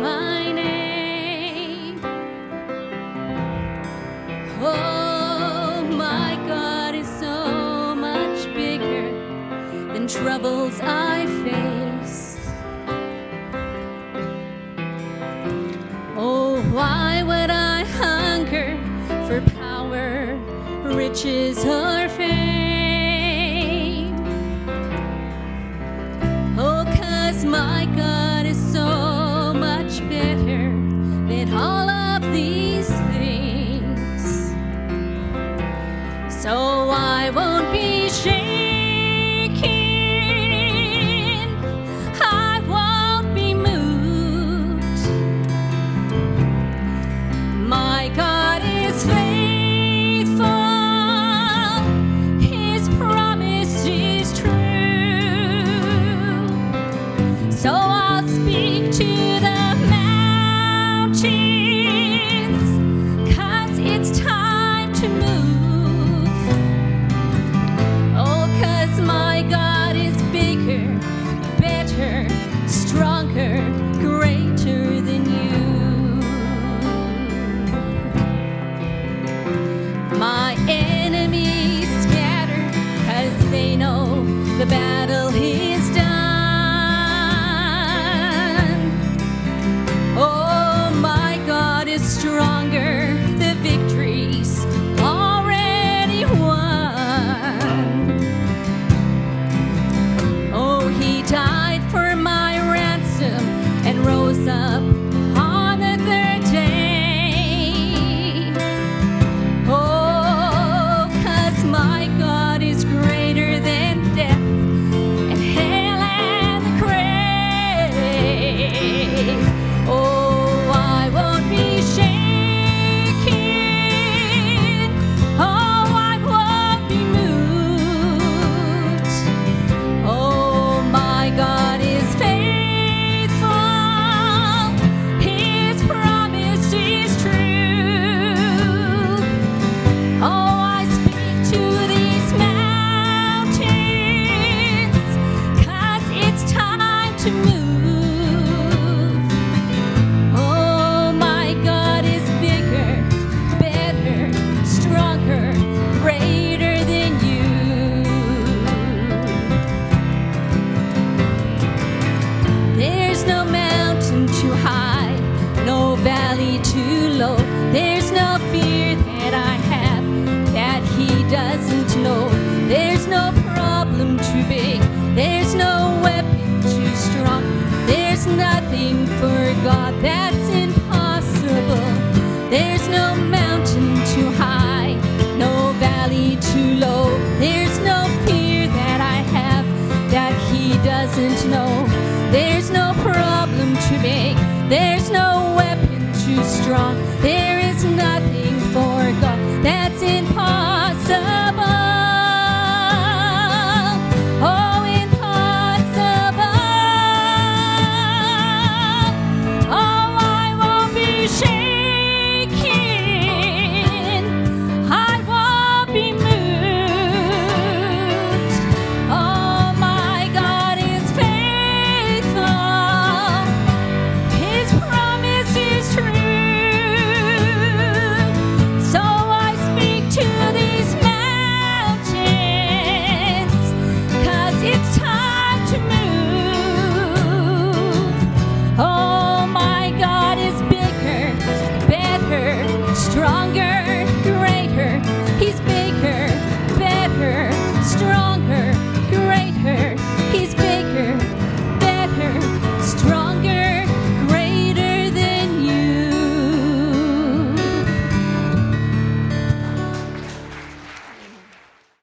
my name. Oh, my God is so much bigger than troubles I face. Oh, why would I hunger for power, riches, or fame? Oh, 'cause my God is so much better than all of these things. So I won't be shaken, I won't be moved. My God is faithful, His promise is true. So I'll speak to the mountains, 'cause it's time to move. Oh, 'cause my God is bigger, better, stronger, greater than you. My enemies scatter, 'cause they know the battle is done. Oh, my God is stronger. The victory's already won. Oh, He died for my ransom and rose up on the third day. Oh, 'cause my God is greater than death and hell and the grave. Oh, I won't be shaken. Oh, I won't be moved. Oh, my God is faithful, His promise is true. Oh, I speak to these mountains, 'cause it's time to move. Oh, my God is bigger, better, stronger, greater than you. There's no mountain too high, no valley too low. There's no fear that I have that He doesn't know. There's no problem too big, there's no weapon too strong. There's nothing for God that's impossible. There's no mountain too high, no valley too low. There's no fear that I have that He doesn't know. There's no problem too big, there's no weapon too strong. There